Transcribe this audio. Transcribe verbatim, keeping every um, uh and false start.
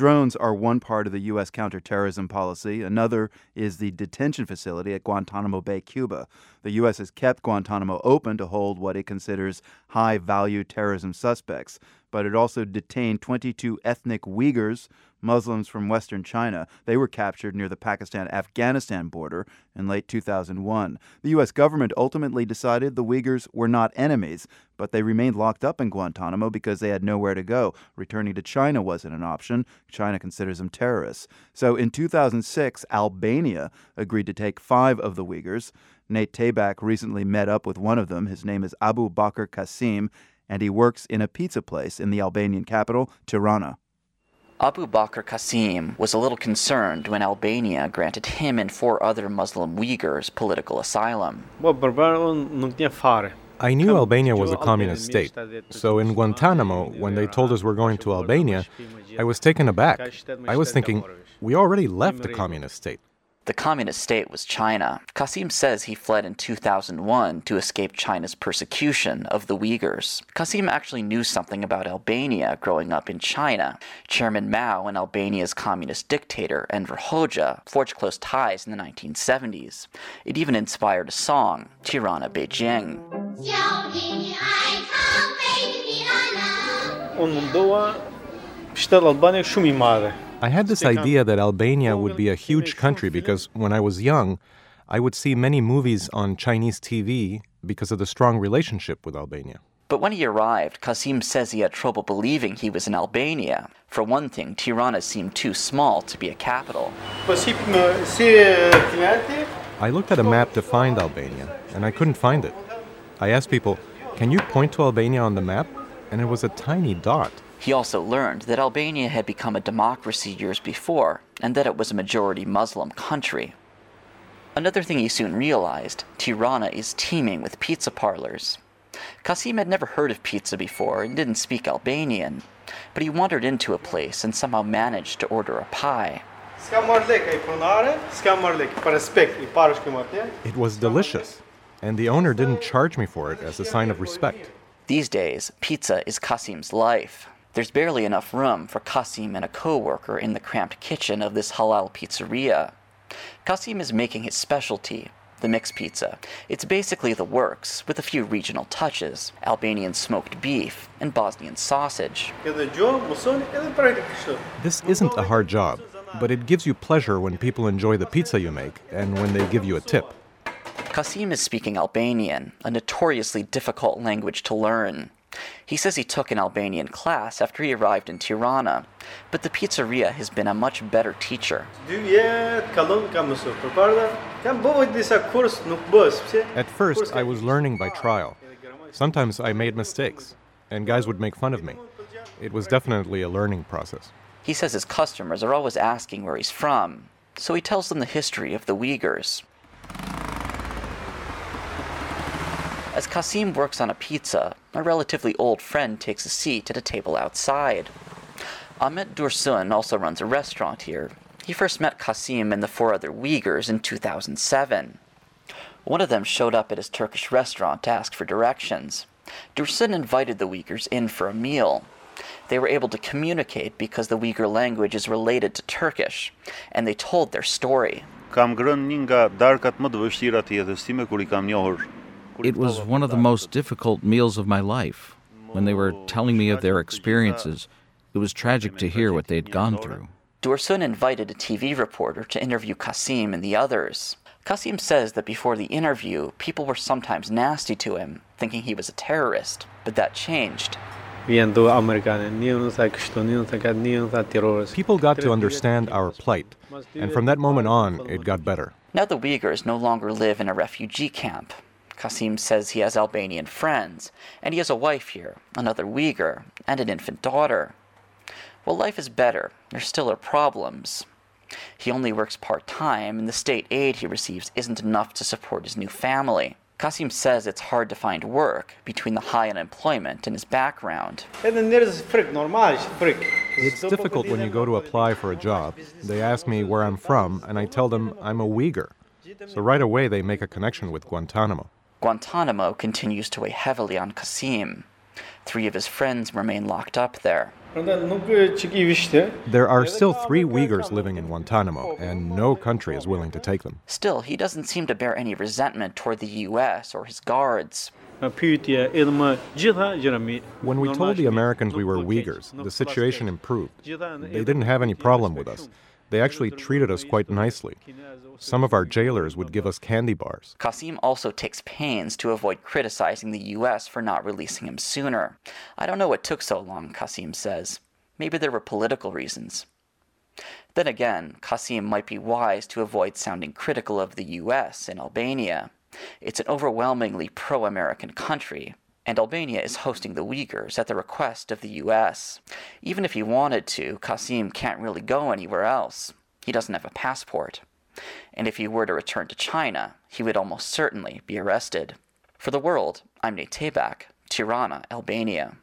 Drones are one part of the U S counterterrorism policy. Another is the detention facility at Guantanamo Bay, Cuba. The U S has kept Guantanamo open to hold what it considers high-value terrorism suspects, but it also detained twenty-two ethnic Uyghurs, Muslims from Western China. They were captured near the Pakistan-Afghanistan border in late two thousand one. The U S government ultimately decided the Uyghurs were not enemies, but they remained locked up in Guantanamo because they had nowhere to go. Returning to China wasn't an option. China considers them terrorists. So in two thousand six, Albania agreed to take five of the Uyghurs. Nate Tabak recently met up with one of them. His name is Abu Bakr Qasim, and he works in a pizza place in the Albanian capital, Tirana. Abu Bakr Qasim was a little concerned when Albania granted him and four other Muslim Uyghurs political asylum. I knew Albania was a communist state, so in Guantanamo, when they told us we're going to Albania, I was taken aback. I was thinking, we already left the communist state. The communist state was China. Qasim says he fled in two thousand one to escape China's persecution of the Uyghurs. Qasim actually knew something about Albania growing up in China. Chairman Mao and Albania's communist dictator, Enver Hoxha, forged close ties in the nineteen seventies. It even inspired a song, Tirana Beijing. I had this idea that Albania would be a huge country because when I was young, I would see many movies on Chinese T V because of the strong relationship with Albania. But when he arrived, Qasim says he had trouble believing he was in Albania. For one thing, Tirana seemed too small to be a capital. I looked at a map to find Albania, and I couldn't find it. I asked people, "Can you point to Albania on the map?" And it was a tiny dot. He also learned that Albania had become a democracy years before, and that it was a majority Muslim country. Another thing he soon realized, Tirana is teeming with pizza parlors. Qasim had never heard of pizza before and didn't speak Albanian, but he wandered into a place and somehow managed to order a pie. It was delicious, and the owner didn't charge me for it as a sign of respect. These days, pizza is Qasim's life. There's barely enough room for Qasim and a co-worker in the cramped kitchen of this halal pizzeria. Qasim is making his specialty, the mixed pizza. It's basically the works, with a few regional touches, Albanian smoked beef and Bosnian sausage. This isn't a hard job, but it gives you pleasure when people enjoy the pizza you make and when they give you a tip. Qasim is speaking Albanian, a notoriously difficult language to learn. He says he took an Albanian class after he arrived in Tirana, but the pizzeria has been a much better teacher. At first, I was learning by trial. Sometimes I made mistakes, and guys would make fun of me. It was definitely a learning process. He says his customers are always asking where he's from, so he tells them the history of the Uyghurs. As Qasim works on a pizza, a relatively old friend takes a seat at a table outside. Ahmet Dursun also runs a restaurant here. He first met Qasim and the four other Uyghurs in two thousand seven. One of them showed up at his Turkish restaurant to ask for directions. Dursun invited the Uyghurs in for a meal. They were able to communicate because the Uyghur language is related to Turkish, and they told their story. It was one of the most difficult meals of my life. When they were telling me of their experiences, it was tragic to hear what they'd gone through. Dursun invited a T V reporter to interview Qasim and the others. Qasim says that before the interview, people were sometimes nasty to him, thinking he was a terrorist, but that changed. People got to understand our plight, and from that moment on, it got better. Now the Uyghurs no longer live in a refugee camp. Qasim says he has Albanian friends, and he has a wife here, another Uyghur, and an infant daughter. While life is better, there still are problems. He only works part-time, and the state aid he receives isn't enough to support his new family. Qasim says it's hard to find work between the high unemployment and his background. It's difficult when you go to apply for a job. They ask me where I'm from, and I tell them I'm a Uyghur. So right away they make a connection with Guantanamo. Guantanamo continues to weigh heavily on Qasim. Three of his friends remain locked up there. There are still three Uyghurs living in Guantanamo, and no country is willing to take them. Still, he doesn't seem to bear any resentment toward the U S or his guards. When we told the Americans we were Uyghurs, the situation improved. They didn't have any problem with us. They actually treated us quite nicely. Some of our jailers would give us candy bars. Qasim also takes pains to avoid criticizing the U S for not releasing him sooner. I don't know what took so long, Qasim says. Maybe there were political reasons. Then again, Qasim might be wise to avoid sounding critical of the U S in Albania. It's an overwhelmingly pro-American country, and Albania is hosting the Uyghurs at the request of the U S. Even if he wanted to, Qasim can't really go anywhere else. He doesn't have a passport. And if he were to return to China, he would almost certainly be arrested. For The World, I'm Nate Tabak, Tirana, Albania.